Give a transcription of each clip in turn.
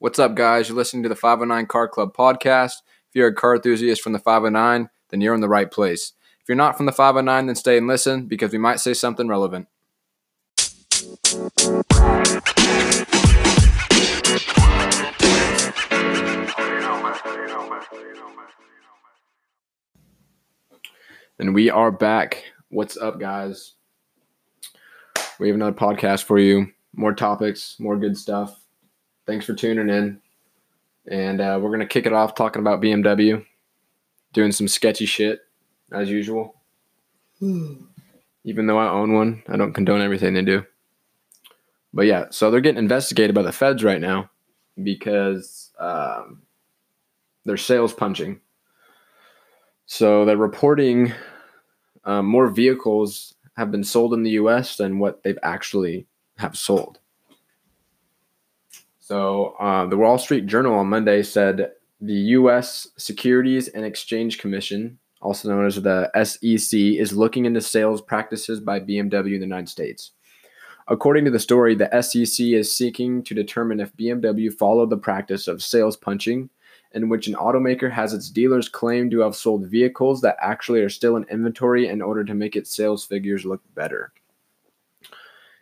What's up, guys? You're listening to the 509 Car Club podcast. If you're a car enthusiast from the 509, then you're in the right place. If you're not from the 509, then stay and listen because we might say something relevant. And we are back. What's up, guys? We have another podcast for you. More topics, more good stuff. Thanks for tuning in, and we're going to kick it off talking about BMW, doing some sketchy shit, as usual. Even though I own one, I don't condone everything they do. But yeah, so they're getting investigated by the feds right now because their sales punching. So they're reporting more vehicles have been sold in the U.S. than what they've actually have sold. So the Wall Street Journal on Monday said the U.S. Securities and Exchange Commission, also known as the SEC, is looking into sales practices by BMW in the United States. According to the story, the SEC is seeking to determine if BMW followed the practice of sales punching, in which an automaker has its dealers claim to have sold vehicles that actually are still in inventory in order to make its sales figures look better.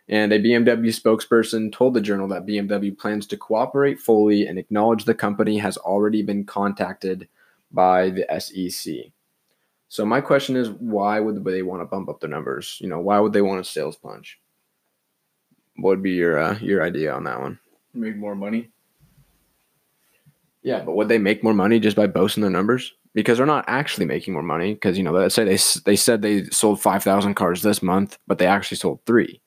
And a BMW spokesperson told the journal that BMW plans to cooperate fully and acknowledge the company has already been contacted by the SEC. So my question is, why would they want to bump up their numbers? You know, why would they want to sales punch? What would be your idea on that one? Make more money. Yeah, but would they make more money just by boasting their numbers? Because they're not actually making more money. Because, you know, let's say they said they sold 5,000 cars this month, but they actually sold 3.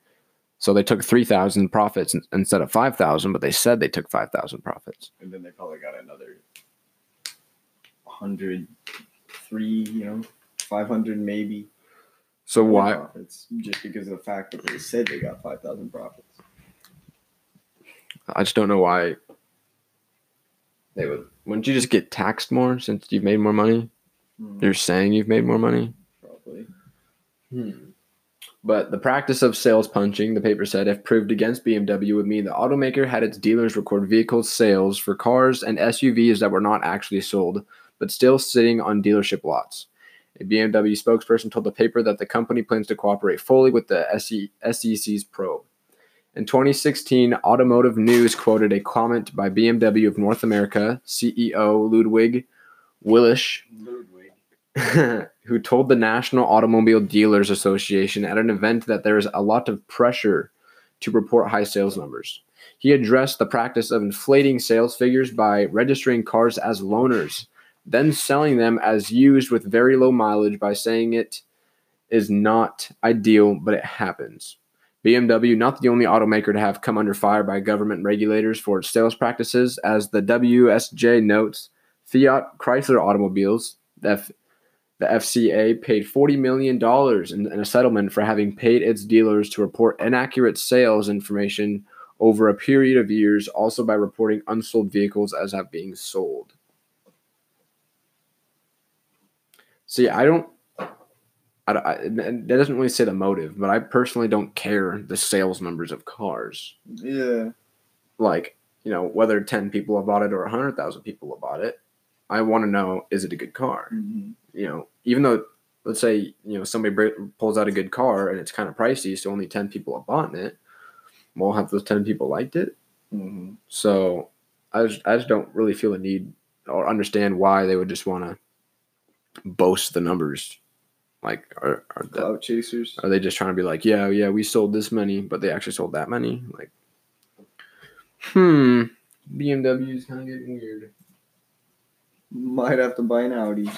So they took 3,000 profits instead of 5,000, but they said they took 5,000 profits. And then they probably got another 103, 500 maybe. So why? Profits, just because of the fact that they said they got 5,000 profits. I just don't know why they would. Wouldn't you just get taxed more since you've made more money? Mm. You're saying you've made more money? Probably. But the practice of sales punching, the paper said, if proved against BMW, would mean the automaker had its dealers record vehicle sales for cars and SUVs that were not actually sold, but still sitting on dealership lots. A BMW spokesperson told the paper that the company plans to cooperate fully with the SEC's probe. In 2016, Automotive News quoted a comment by BMW of North America CEO Ludwig Willisch. Who told the National Automobile Dealers Association at an event that there is a lot of pressure to report high sales numbers. He addressed the practice of inflating sales figures by registering cars as loaners, then selling them as used with very low mileage by saying it is not ideal, but it happens. BMW, not the only automaker to have come under fire by government regulators for its sales practices. As the WSJ notes, Fiat Chrysler Automobiles, the FCA paid $40 million in a settlement for having paid its dealers to report inaccurate sales information over a period of years, also by reporting unsold vehicles as have being sold. See, that doesn't really say the motive, but I personally don't care the sales numbers of cars. Yeah. Like, whether 10 people have bought it or 100,000 people have bought it, I want to know, is it a good car? Mm-hmm. Even though, let's say, somebody pulls out a good car and it's kind of pricey, so only 10 people have bought it. Well, have those 10 people liked it? Mm-hmm. So I just don't really feel a need or understand why they would just want to boast the numbers. Like, are clout chasers? Are they just trying to be like, yeah, we sold this many, but they actually sold that many? Like, BMW's kind of getting weird. Might have to buy an Audi.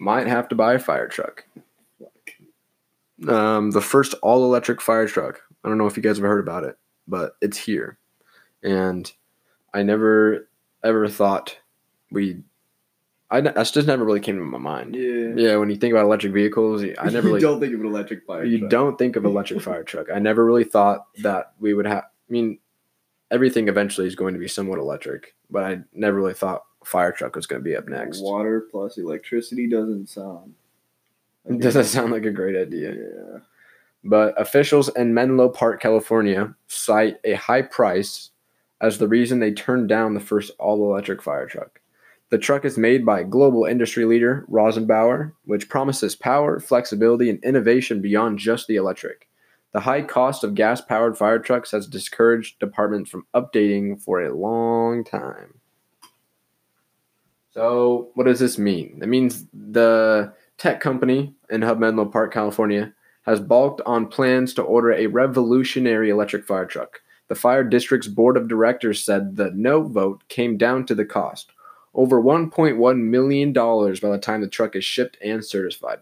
Might have to buy a fire truck. The first all-electric fire truck. I don't know if you guys have heard about it, but it's here. And I never, ever thought that's just never really came to my mind. Yeah. Yeah, when you think about electric vehicles, I never really... don't think of an electric fire truck. You don't think of electric fire truck. I never really thought that we would have... I mean, everything eventually is going to be somewhat electric, but I never really thought fire truck was going to be up next. Water plus electricity doesn't sound like a great idea. Yeah. But officials in Menlo Park, California, cite a high price as the reason they turned down the first all-electric fire truck. The truck is made by global industry leader Rosenbauer, which promises power, flexibility, and innovation beyond just the electric. The high cost of gas-powered fire trucks has discouraged departments from updating for a long time. So what does this mean? It means the tech company in Hub Menlo Park, California, has balked on plans to order a revolutionary electric fire truck. The fire district's board of directors said the no vote came down to the cost, over $1.1 million by the time the truck is shipped and certified.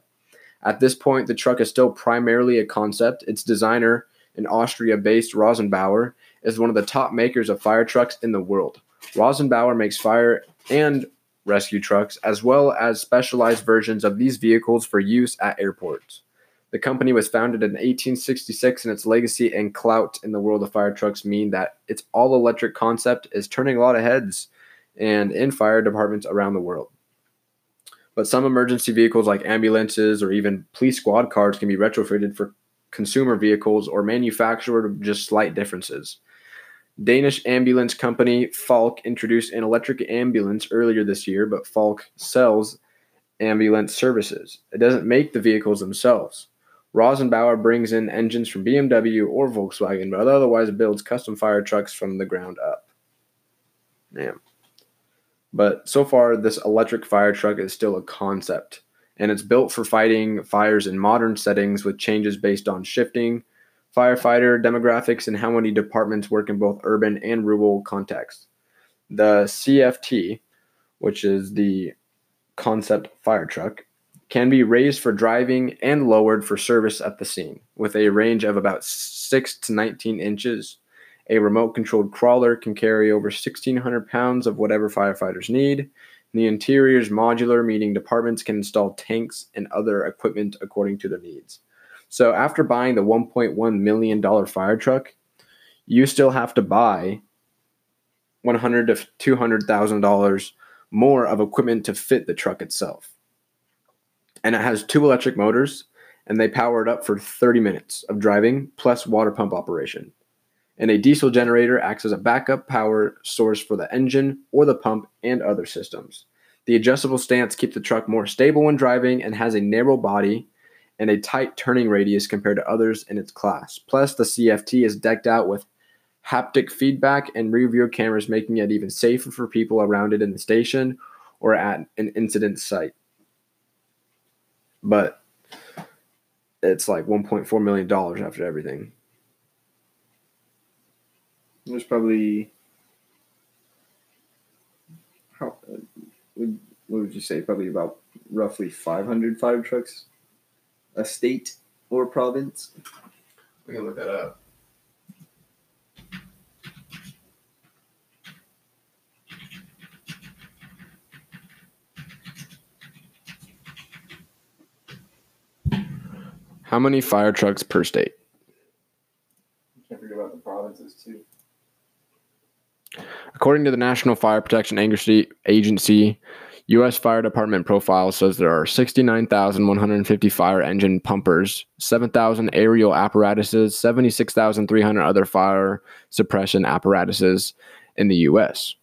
At this point, the truck is still primarily a concept. Its designer, an Austria-based Rosenbauer, is one of the top makers of fire trucks in the world. Rosenbauer makes fire and rescue trucks, as well as specialized versions of these vehicles for use at airports. The company was founded in 1866, and its legacy and clout in the world of fire trucks mean that its all-electric concept is turning a lot of heads and in fire departments around the world. But some emergency vehicles like ambulances or even police squad cars can be retrofitted for consumer vehicles or manufactured with just slight differences. Danish ambulance company Falk introduced an electric ambulance earlier this year, but Falk sells ambulance services. It doesn't make the vehicles themselves. Rosenbauer brings in engines from BMW or Volkswagen, but otherwise builds custom fire trucks from the ground up. Damn. But so far, this electric fire truck is still a concept, and it's built for fighting fires in modern settings with changes based on shifting firefighter demographics and how many departments work in both urban and rural contexts. The CFT, which is the concept fire truck, can be raised for driving and lowered for service at the scene, with a range of about 6 to 19 inches. A remote-controlled crawler can carry over 1,600 pounds of whatever firefighters need, and the interior is modular, meaning departments can install tanks and other equipment according to their needs. So after buying the $1.1 million fire truck, you still have to buy $100,000 to $200,000 more of equipment to fit the truck itself. And it has two electric motors, and they power it up for 30 minutes of driving, plus water pump operation. And a diesel generator acts as a backup power source for the engine or the pump and other systems. The adjustable stance keeps the truck more stable when driving and has a narrow body and a tight turning radius compared to others in its class. Plus, the CFT is decked out with haptic feedback and rear-view cameras, making it even safer for people around it in the station or at an incident site. But it's like $1.4 million after everything. There's probably, what would you say, probably about roughly 500 fire trucks a state or province? We can look that up. How many fire trucks per state? You can't forget about the provinces, too. According to the National Fire Protection Agency, U.S. Fire Department profile says there are 69,150 fire engine pumpers, 7,000 aerial apparatuses, 76,300 other fire suppression apparatuses in the U.S.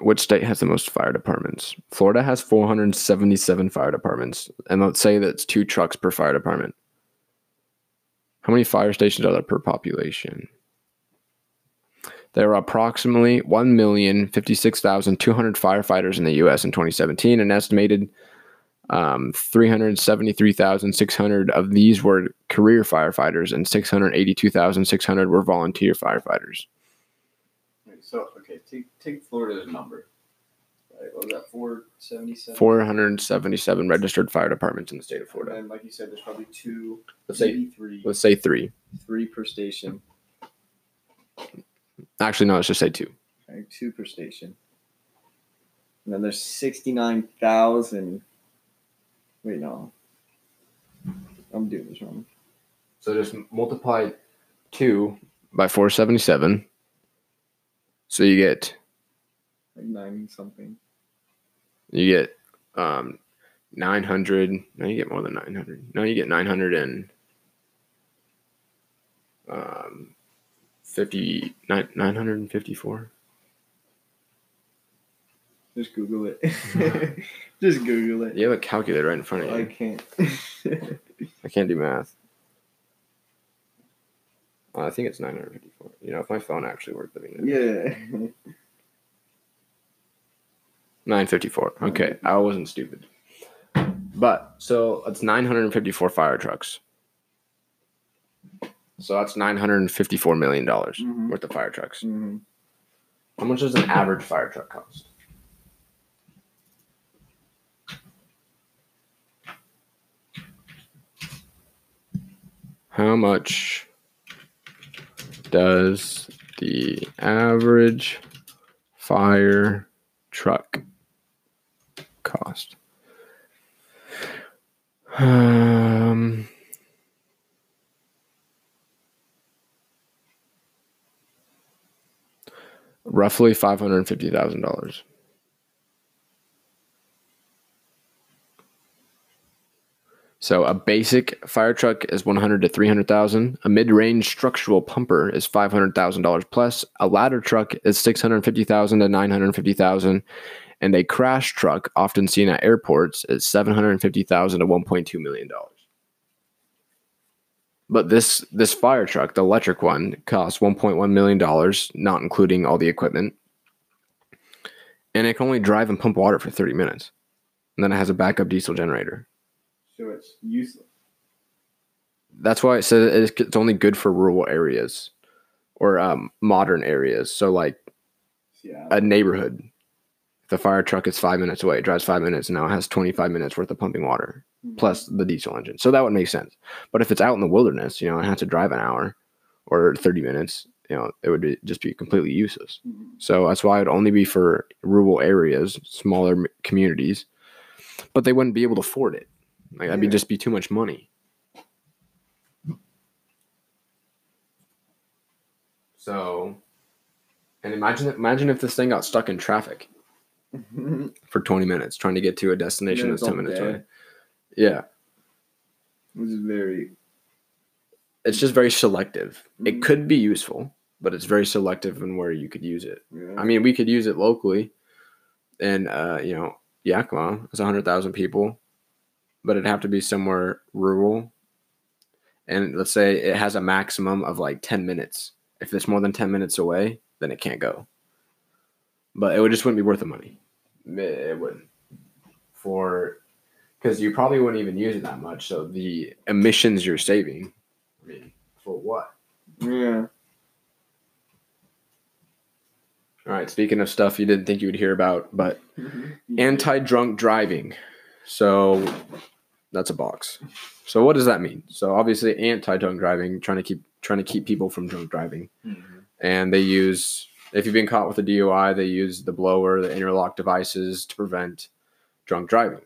Which state has the most fire departments? Florida has 477 fire departments, and let's say that's 2 trucks per fire department. How many fire stations are there per population? There are approximately 1,056,200 firefighters in the U.S. in 2017. An estimated 373,600 of these were career firefighters and 682,600 were volunteer firefighters. So, okay, take Florida's number. Right, what was that, 477? 477 registered fire departments in the state of Florida. And like you said, there's probably 2, maybe 3. Let's say 3. 3 per station. Actually, no, let's just say 2. Okay, 2 per station. And then there's 69,000. Wait, no. I'm doing this wrong. So just multiply 2 by 477. So you get... like 90 something. You get 900. No, you get more than 900. No, you get 900 and 954. Just Google it. Just Google it. You have a calculator right in front of you. I can't. I can't do math. I think it's 954. You know, if my phone actually worked, that'd be nice. Yeah. 954. Okay, I wasn't stupid. But, so, it's 954 fire trucks. So, that's $954 million mm-hmm. worth of fire trucks. Mm-hmm. How much does an average fire truck cost? How much does the average fire truck cost? Roughly $550,000. So a basic fire truck is $100,000 to $300,000. A mid-range structural pumper is $500,000 plus. A ladder truck is $650,000 to $950,000, and a crash truck, often seen at airports, is $750,000 to $1.2 million. But this fire truck, the electric one, costs $1.1 million, not including all the equipment, and it can only drive and pump water for 30 minutes, and then it has a backup diesel generator. So it's useless. That's why it says it's only good for rural areas or modern areas. So like Seattle. A neighborhood. The fire truck is 5 minutes away. It drives 5 minutes, and now it has 25 minutes worth of pumping water, mm-hmm. plus the diesel engine. So that would make sense. But if it's out in the wilderness, you know, it has to drive an hour or 30 minutes, you know, it would just be completely useless. Mm-hmm. So that's why it would only be for rural areas, smaller communities, but they wouldn't be able to afford it. Like, that'd just be too much money. So, and imagine if this thing got stuck in traffic for 20 minutes trying to get to a destination that's 10 minutes away. Yeah. It's just very selective. Mm-hmm. It could be useful, but it's very selective in where you could use it. Yeah. I mean, we could use it locally. And, you know, Yakima is 100,000 people. But it'd have to be somewhere rural. And let's say it has a maximum of like 10 minutes. If it's more than 10 minutes away, then it can't go. But just wouldn't be worth the money. It wouldn't. Because you probably wouldn't even use it that much. So the emissions you're saving, I mean, for what? Yeah. All right, speaking of stuff you didn't think you would hear about, but anti-drunk driving. So that's a box. So what does that mean? So obviously anti-drunk driving, trying to keep people from drunk driving. Mm-hmm. And they use, if you've been caught with a DUI, they use the blower, the interlock devices to prevent drunk driving.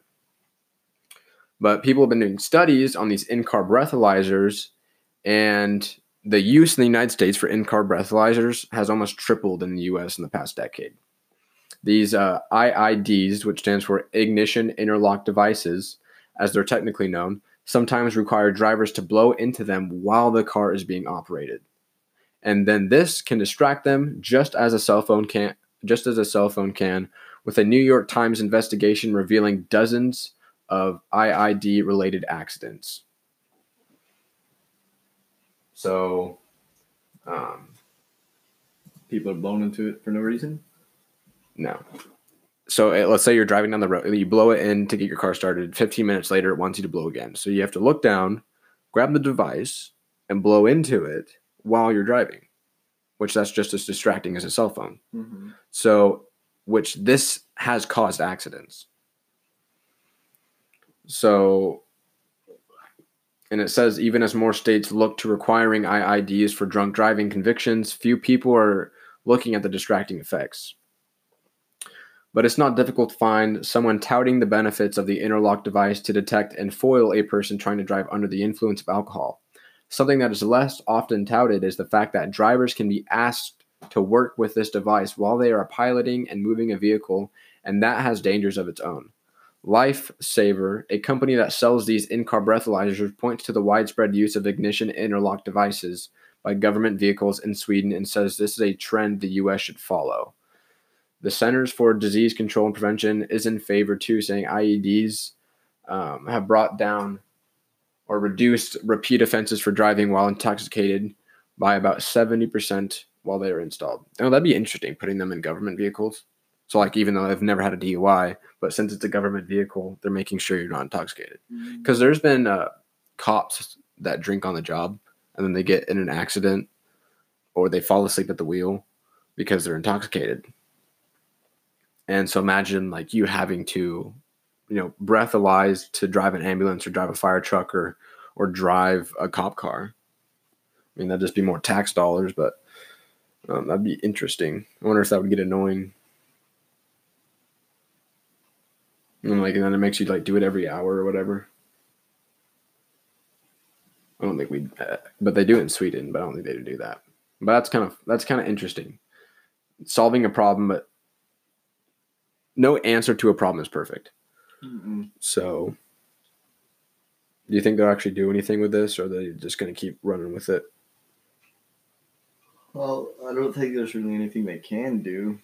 But people have been doing studies on these in-car breathalyzers, and the use in the United States for in-car breathalyzers has almost tripled in the U.S. in the past decade. These IIDs, which stands for ignition interlock devices, as they're technically known, sometimes require drivers to blow into them while the car is being operated. And then this can distract them just as a cell phone can, with a New York Times investigation revealing dozens of IID-related accidents. So, people are blown into it for no reason? No. So let's say you're driving down the road. You blow it in to get your car started. 15 minutes later, it wants you to blow again. So you have to look down, grab the device, and blow into it while you're driving, which that's just as distracting as a cell phone. Mm-hmm. So, which this has caused accidents. So, and it says, even as more states look to requiring IIDs for drunk driving convictions, few people are looking at the distracting effects. But it's not difficult to find someone touting the benefits of the interlock device to detect and foil a person trying to drive under the influence of alcohol. Something that is less often touted is the fact that drivers can be asked to work with this device while they are piloting and moving a vehicle, and that has dangers of its own. Lifesaver, a company that sells these in-car breathalyzers, points to the widespread use of ignition interlock devices by government vehicles in Sweden and says this is a trend the U.S. should follow. The Centers for Disease Control and Prevention is in favor, too, saying IEDs have brought down or reduced repeat offenses for driving while intoxicated by about 70% while they were installed. Now, that'd be interesting, putting them in government vehicles. So, like, even though I've never had a DUI, but since it's a government vehicle, they're making sure you're not intoxicated. Because there's been cops that drink on the job, and then they get in an accident, or they fall asleep at the wheel because they're intoxicated. And so imagine, like, you having to, you know, breathalyze to drive an ambulance or drive a fire truck or drive a cop car. I mean, that'd just be more tax dollars, but that'd be interesting. I wonder if that would get annoying. And, like, and then it makes you, like, do it every hour or whatever. I don't think we, but they do it in Sweden, but I don't think they do that. But that's kind of interesting. Solving a problem, but no answer to a problem is perfect. Mm-mm. So do you think they'll actually do anything with this, or are they just going to keep running with it? Well, I don't think there's really anything they can do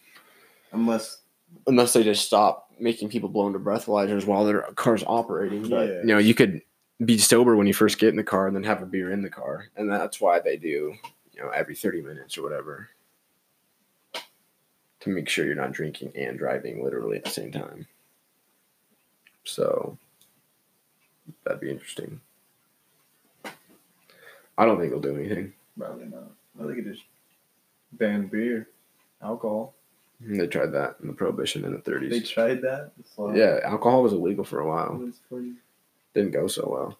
unless they just stop making people blow into breathalyzers while their car's operating. But, yeah. You know, you could be sober when you first get in the car and then have a beer in the car. And that's why they do, you know, every 30 minutes or whatever, to make sure you're not drinking and driving literally at the same time. So that'd be interesting. I don't think they'll do anything. Probably not. I think it just banned beer, alcohol. They tried that in the Prohibition in the 30s. They tried that? Wow. Yeah, alcohol was illegal for a while. It was funny. Didn't go so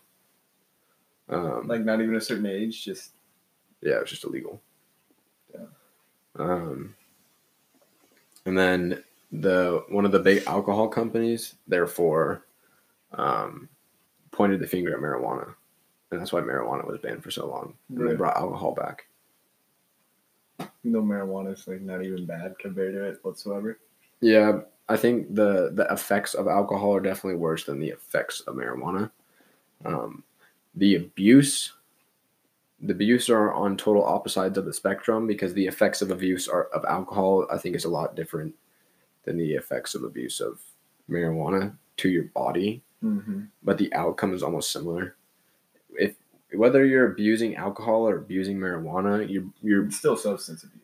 well. Like, not even a certain age, just... Yeah, it was just illegal. Yeah. And then one of the big alcohol companies, therefore, pointed the finger at marijuana. And that's why marijuana was banned for so long. Yeah. And they brought alcohol back. You know, marijuana is, like, not even bad compared to it whatsoever. Yeah, I think the effects of alcohol are definitely worse than the effects of marijuana. The abuse are on total opposite sides of the spectrum, because the effects of abuse of alcohol, I think, is a lot different than the effects of abuse of marijuana to your body. Mm-hmm. But the outcome is almost similar. Whether you're abusing alcohol or abusing marijuana, you're it's still substance abuse.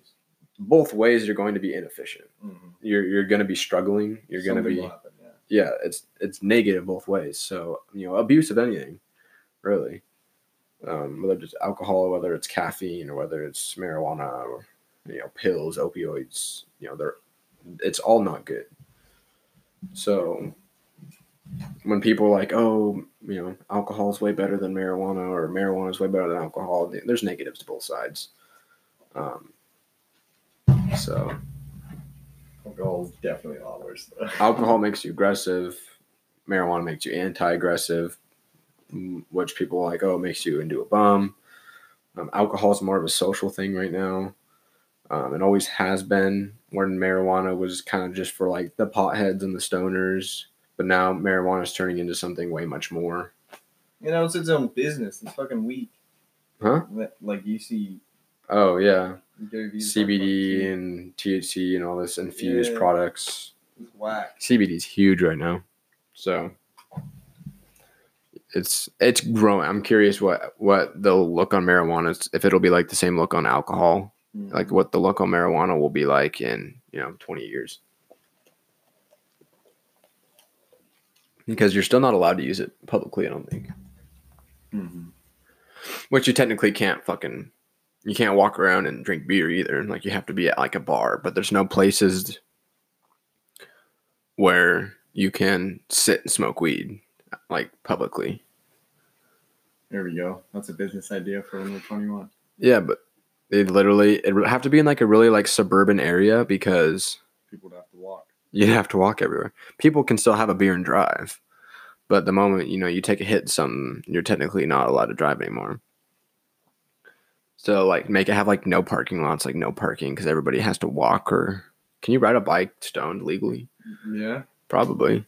Both ways, you're going to be inefficient. Mm-hmm. You're going to be struggling. You're going to be happen, yeah. It's negative both ways. So, you know, abuse of anything, really, whether it's alcohol, whether it's caffeine, or whether it's marijuana, or, you know, pills, opioids, you know, it's all not good. So when people are like, oh, you know, alcohol is way better than marijuana, or marijuana is way better than alcohol, there's negatives to both sides. So alcohol is definitely a lot worse. Alcohol makes you aggressive. Marijuana makes you anti-aggressive, which people are like, oh, it makes you into a bum. Alcohol is more of a social thing right now. It always has been, when marijuana was kind of just for, like, the potheads and the stoners. But now marijuana is turning into something way much more. You know, it's its own business. It's fucking weak. Huh? Like, you see. Oh, yeah. CBD and THC and all this infused products. It's whack. CBD's huge right now. So it's growing. I'm curious what the look on marijuana is, if it'll be like the same look on alcohol. Mm-hmm. Like, what the look on marijuana will be like in, you know, 20 years. Because you're still not allowed to use it publicly, I don't think. Mm-hmm. Which you technically can't fucking... You can't walk around and drink beer either. Like, you have to be at, like, a bar. But there's no places where you can sit and smoke weed, like, publicly. There we go. That's a business idea for when we're 21. Yeah, but they literally... It would have to be in, like, a really, like, suburban area, because... People would have to walk. You'd have to walk everywhere. People can still have a beer and drive. But the moment, you know, you take a hit something, you're technically not allowed to drive anymore. So, like, make it have, like, no parking lots, like, no parking, because everybody has to walk. Or can you ride a bike stoned legally? Yeah. Probably.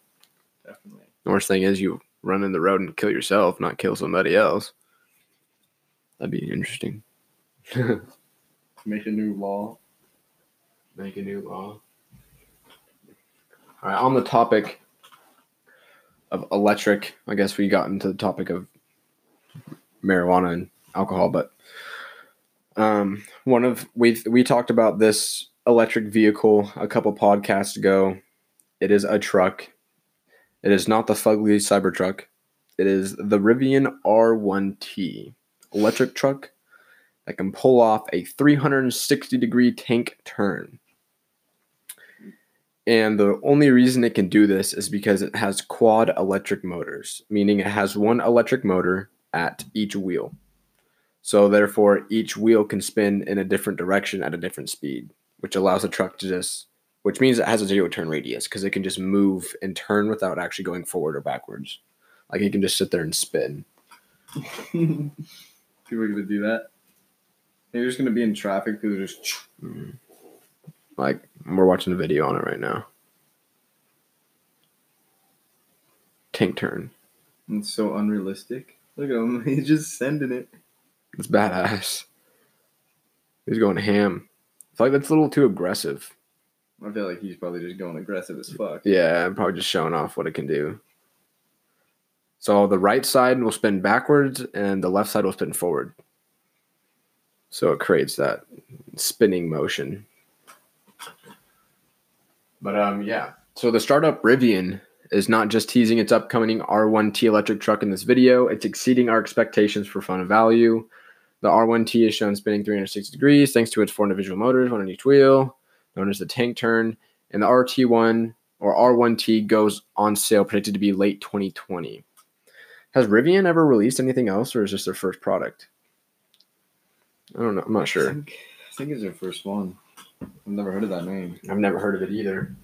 Definitely. The worst thing is you run in the road and kill yourself, not kill somebody else. That'd be interesting. Make a new law. Make a new law. All right, on the topic of electric, I guess we got into the topic of marijuana and alcohol, but we talked about this electric vehicle a couple podcasts ago. It is a truck. It is not the fugly Cybertruck. It is the Rivian R1T electric truck that can pull off a 360-degree tank turn. And the only reason it can do this is because it has quad electric motors, meaning it has one electric motor at each wheel. So therefore, each wheel can spin in a different direction at a different speed, which allows the truck to just... which means it has a zero turn radius because it can just move and turn without actually going forward or backwards. Like, it can just sit there and spin. People are going to do that. They're just going to be in traffic because they're just... Like, we're watching a video on it right now. Tank turn. It's so unrealistic. Look at him. He's just sending it. It's badass. He's going ham. It's like that's a little too aggressive. I feel like he's probably just going aggressive as fuck. Yeah, I'm probably just showing off what it can do. So the right side will spin backwards and the left side will spin forward. So it creates that spinning motion. But yeah. So the startup Rivian is not just teasing its upcoming R1T electric truck in this video. It's exceeding our expectations for fun and value. The R1T is shown spinning 360 degrees thanks to its four individual motors, one on each wheel, known as the tank turn, and the RT1 or R1T goes on sale, predicted to be late 2020. Has Rivian ever released anything else, or is this their first product? I don't know. I'm not sure. I think it's their first one. I've never heard of that name. I've never heard of it either.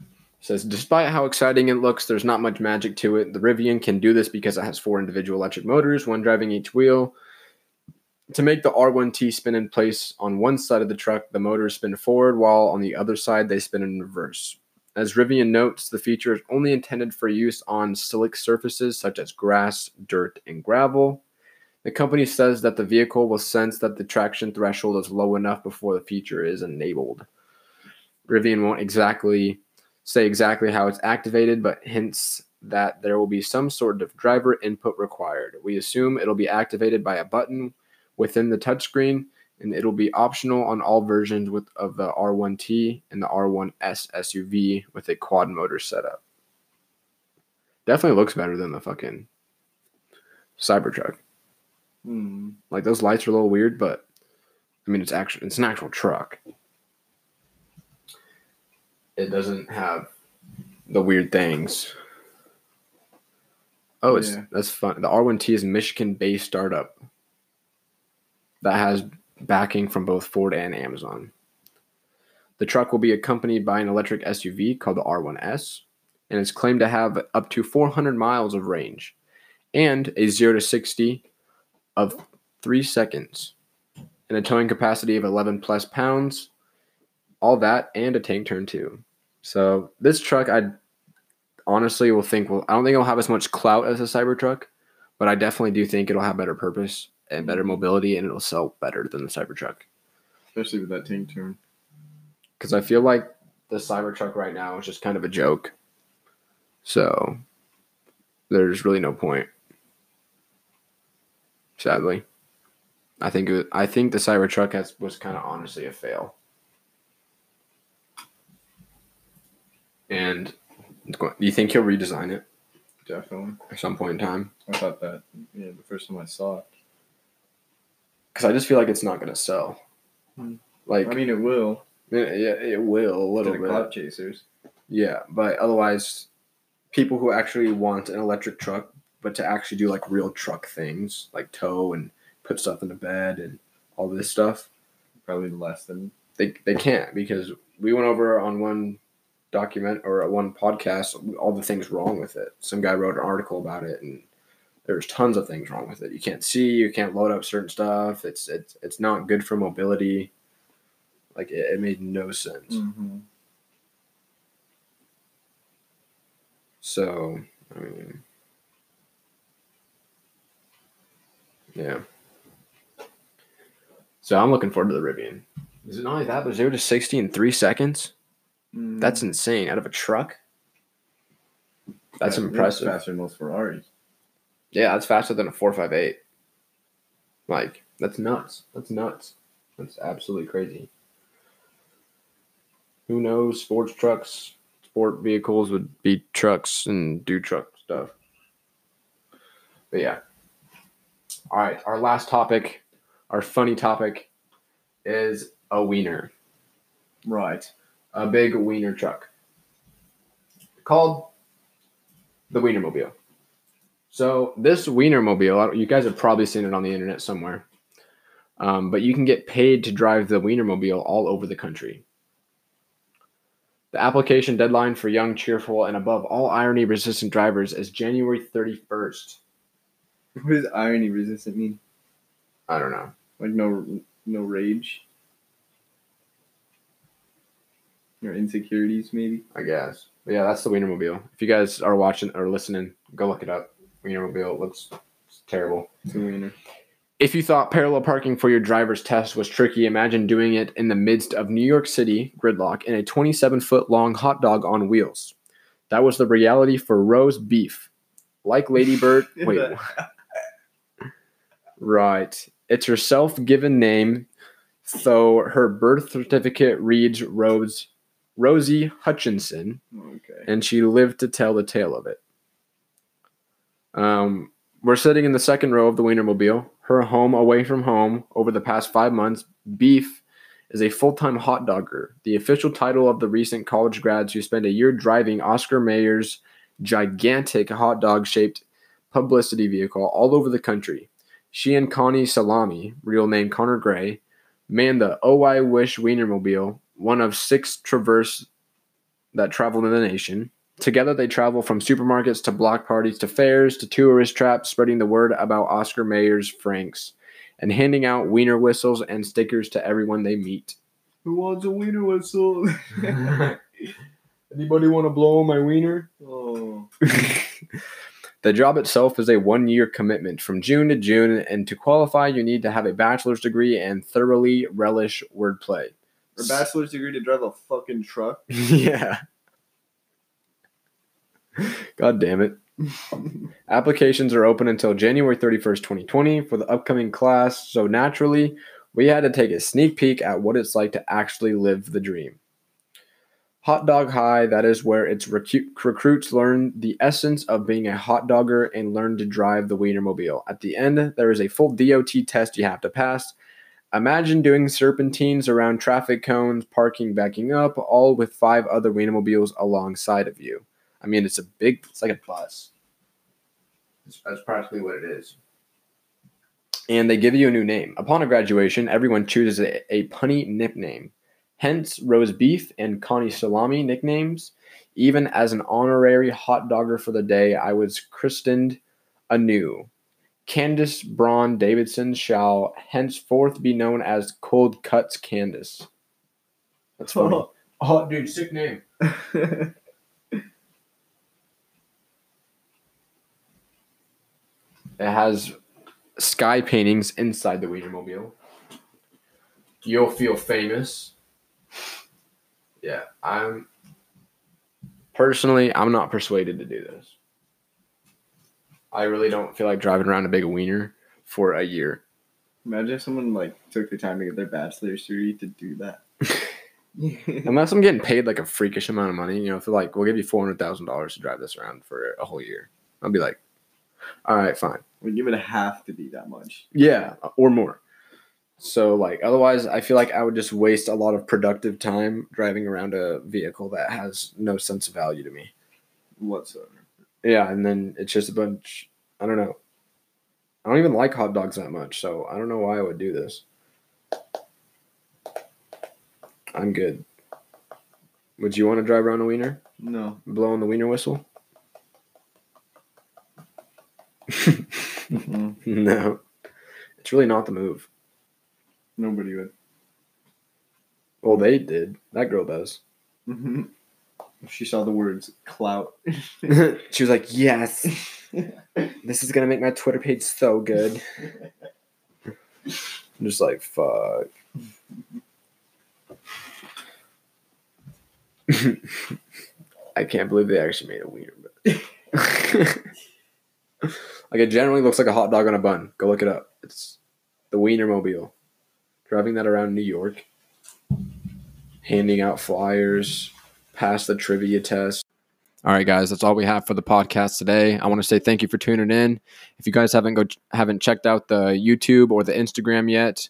It says, despite how exciting it looks, there's not much magic to it. The Rivian can do this because it has four individual electric motors, one driving each wheel. To make the R1T spin in place on one side of the truck, the motors spin forward, while on the other side they spin in reverse. As Rivian notes, the feature is only intended for use on slick surfaces such as grass, dirt, and gravel. The company says that the vehicle will sense that the traction threshold is low enough before the feature is enabled. Rivian won't say exactly how it's activated, but hints that there will be some sort of driver input required. We assume it'll be activated by a button within the touchscreen, and it'll be optional on all versions of the R1T and the R1S SUV with a quad motor setup. Definitely looks better than the fucking Cybertruck. Like, those lights are a little weird, but I mean, it's an actual truck. It doesn't have the weird things. Oh, it's that's fun. The R1T is a Michigan-based startup that has backing from both Ford and Amazon. The truck will be accompanied by an electric SUV called the R1S, and it's claimed to have up to 400 miles of range and a 0 to 60 of 3 seconds and a towing capacity of 11 plus pounds, all that, and a tank turn too. So this truck, I honestly I don't think it'll have as much clout as a Cybertruck, but I definitely do think it'll have better purpose and better mobility, and it'll sell better than the Cybertruck. Especially with that tank turn. Because I feel like the Cybertruck right now is just kind of a joke. So there's really no point. Sadly. I think the Cybertruck was kind of honestly a fail. And do you think he'll redesign it? Definitely. At some point in time. I thought that, yeah, the first time I saw it. Because I just feel like it's not going to sell. Like, I mean, it will. Yeah, it will a little bit. Clout chasers. Yeah, but otherwise, people who actually want an electric truck, but to actually do, like, real truck things, like tow and put stuff in the bed and all this stuff. Probably less than... They can't, because we went over on one document or one podcast all the things wrong with it. Some guy wrote an article about it, and there's tons of things wrong with it. You can't see. You can't load up certain stuff. It's not good for mobility. Like, it made no sense. Mm-hmm. So, I mean, yeah. So I'm looking forward to the Rivian. Is it not only that, but 0 to 60 in 3 seconds? Mm. That's insane. Out of a truck? That's impressive. That's faster than most Ferraris. Yeah, that's faster than a 458. Like, that's nuts. That's nuts. That's absolutely crazy. Who knows? Sports trucks, sport vehicles would be trucks and do truck stuff. But yeah. All right. Our last topic, our funny topic, is a wiener. Right. A big wiener truck called the Wienermobile. So this Wienermobile, you guys have probably seen it on the internet somewhere, but you can get paid to drive the Wienermobile all over the country. The application deadline for young, cheerful, and above all irony-resistant drivers is January 31st. What does irony-resistant mean? I don't know. Like no rage? Or insecurities, maybe? I guess. But yeah, that's the Wienermobile. If you guys are watching or listening, go look it up. Wienermobile looks terrible. It's a wiener. If you thought parallel parking for your driver's test was tricky, imagine doing it in the midst of New York City gridlock in a 27-foot-long hot dog on wheels. That was the reality for Rose Beef. Like Lady Bird... Wait. Right. It's her self-given name, though her birth certificate reads Rosie Hutchinson, okay, and she lived to tell the tale of it. We're sitting in the second row of the Wienermobile, her home away from home. Over the past 5 months, Beef is a full-time hot dogger, the official title of the recent college grads who spent a year driving Oscar Mayer's gigantic hot dog-shaped publicity vehicle all over the country. She and Connie Salami, real name Connor Gray, manned the Oh I Wish Wienermobile, one of 6 Traverse that traveled in the nation. Together, they travel from supermarkets to block parties to fairs to tourist traps, spreading the word about Oscar Mayer's Franks and handing out wiener whistles and stickers to everyone they meet. Who wants a wiener whistle? Anybody want to blow my wiener? Oh. The job itself is a 1-year commitment from June to June, and to qualify, you need to have a bachelor's degree and thoroughly relish wordplay. A bachelor's degree to drive a fucking truck? Yeah. God damn it. Applications are open until January 31st, 2020 for the upcoming class, so naturally, we had to take a sneak peek at what it's like to actually live the dream. Hot Dog High, that is where its recruits learn the essence of being a hot dogger and learn to drive the Wienermobile. At the end, there is a full DOT test you have to pass. Imagine doing serpentines around traffic cones, parking, backing up, all with 5 other Wienermobiles alongside of you. I mean, it's like a bus. That's practically what it is. And they give you a new name. Upon a graduation, everyone chooses a punny nickname. Hence, Rose Beef and Connie Salami nicknames. Even as an honorary hot dogger for the day, I was christened anew. Candace Braun Davidson shall henceforth be known as Cold Cuts Candace. That's funny. Oh dude, sick name. It has sky paintings inside the Wienermobile. You'll feel famous. Yeah, I'm not persuaded to do this. I really don't feel like driving around a big wiener for a year. Imagine if someone took the time to get their bachelor's degree to do that. Unless I'm getting paid a freakish amount of money, if they're we'll give you $400,000 to drive this around for a whole year. I'll be like, all right, fine. You would have to be that much. Yeah, or more. So otherwise, I feel like I would just waste a lot of productive time driving around a vehicle that has no sense of value to me whatsoever. Yeah, and then it's just a bunch, I don't know. I don't even like hot dogs that much, so I don't know why I would do this. I'm good. Would you want to drive around a wiener? No. Blowing the wiener whistle? Mm-hmm. No. It's really not the move. Nobody would. Well, they did. That girl does. Mm-hmm. She saw the words clout. She was like, yes, this is going to make my Twitter page so good. I'm just like, fuck. I can't believe they actually made a Wienermobile. Like, it generally looks like a hot dog on a bun. Go look it up. It's the Wienermobile. Driving that around New York, handing out flyers, pass the trivia test. All right, guys, that's all we have for the podcast today. I want to say thank you for tuning in. If you guys haven't checked out the YouTube or the Instagram yet,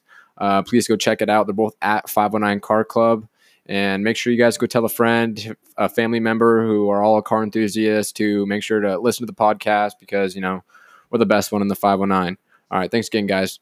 please go check it out. They're both at 509 Car Club. And make sure you guys go tell a friend, a family member who are all car enthusiasts to make sure to listen to the podcast because, you know, we're the best one in the 509. All right. Thanks again, guys.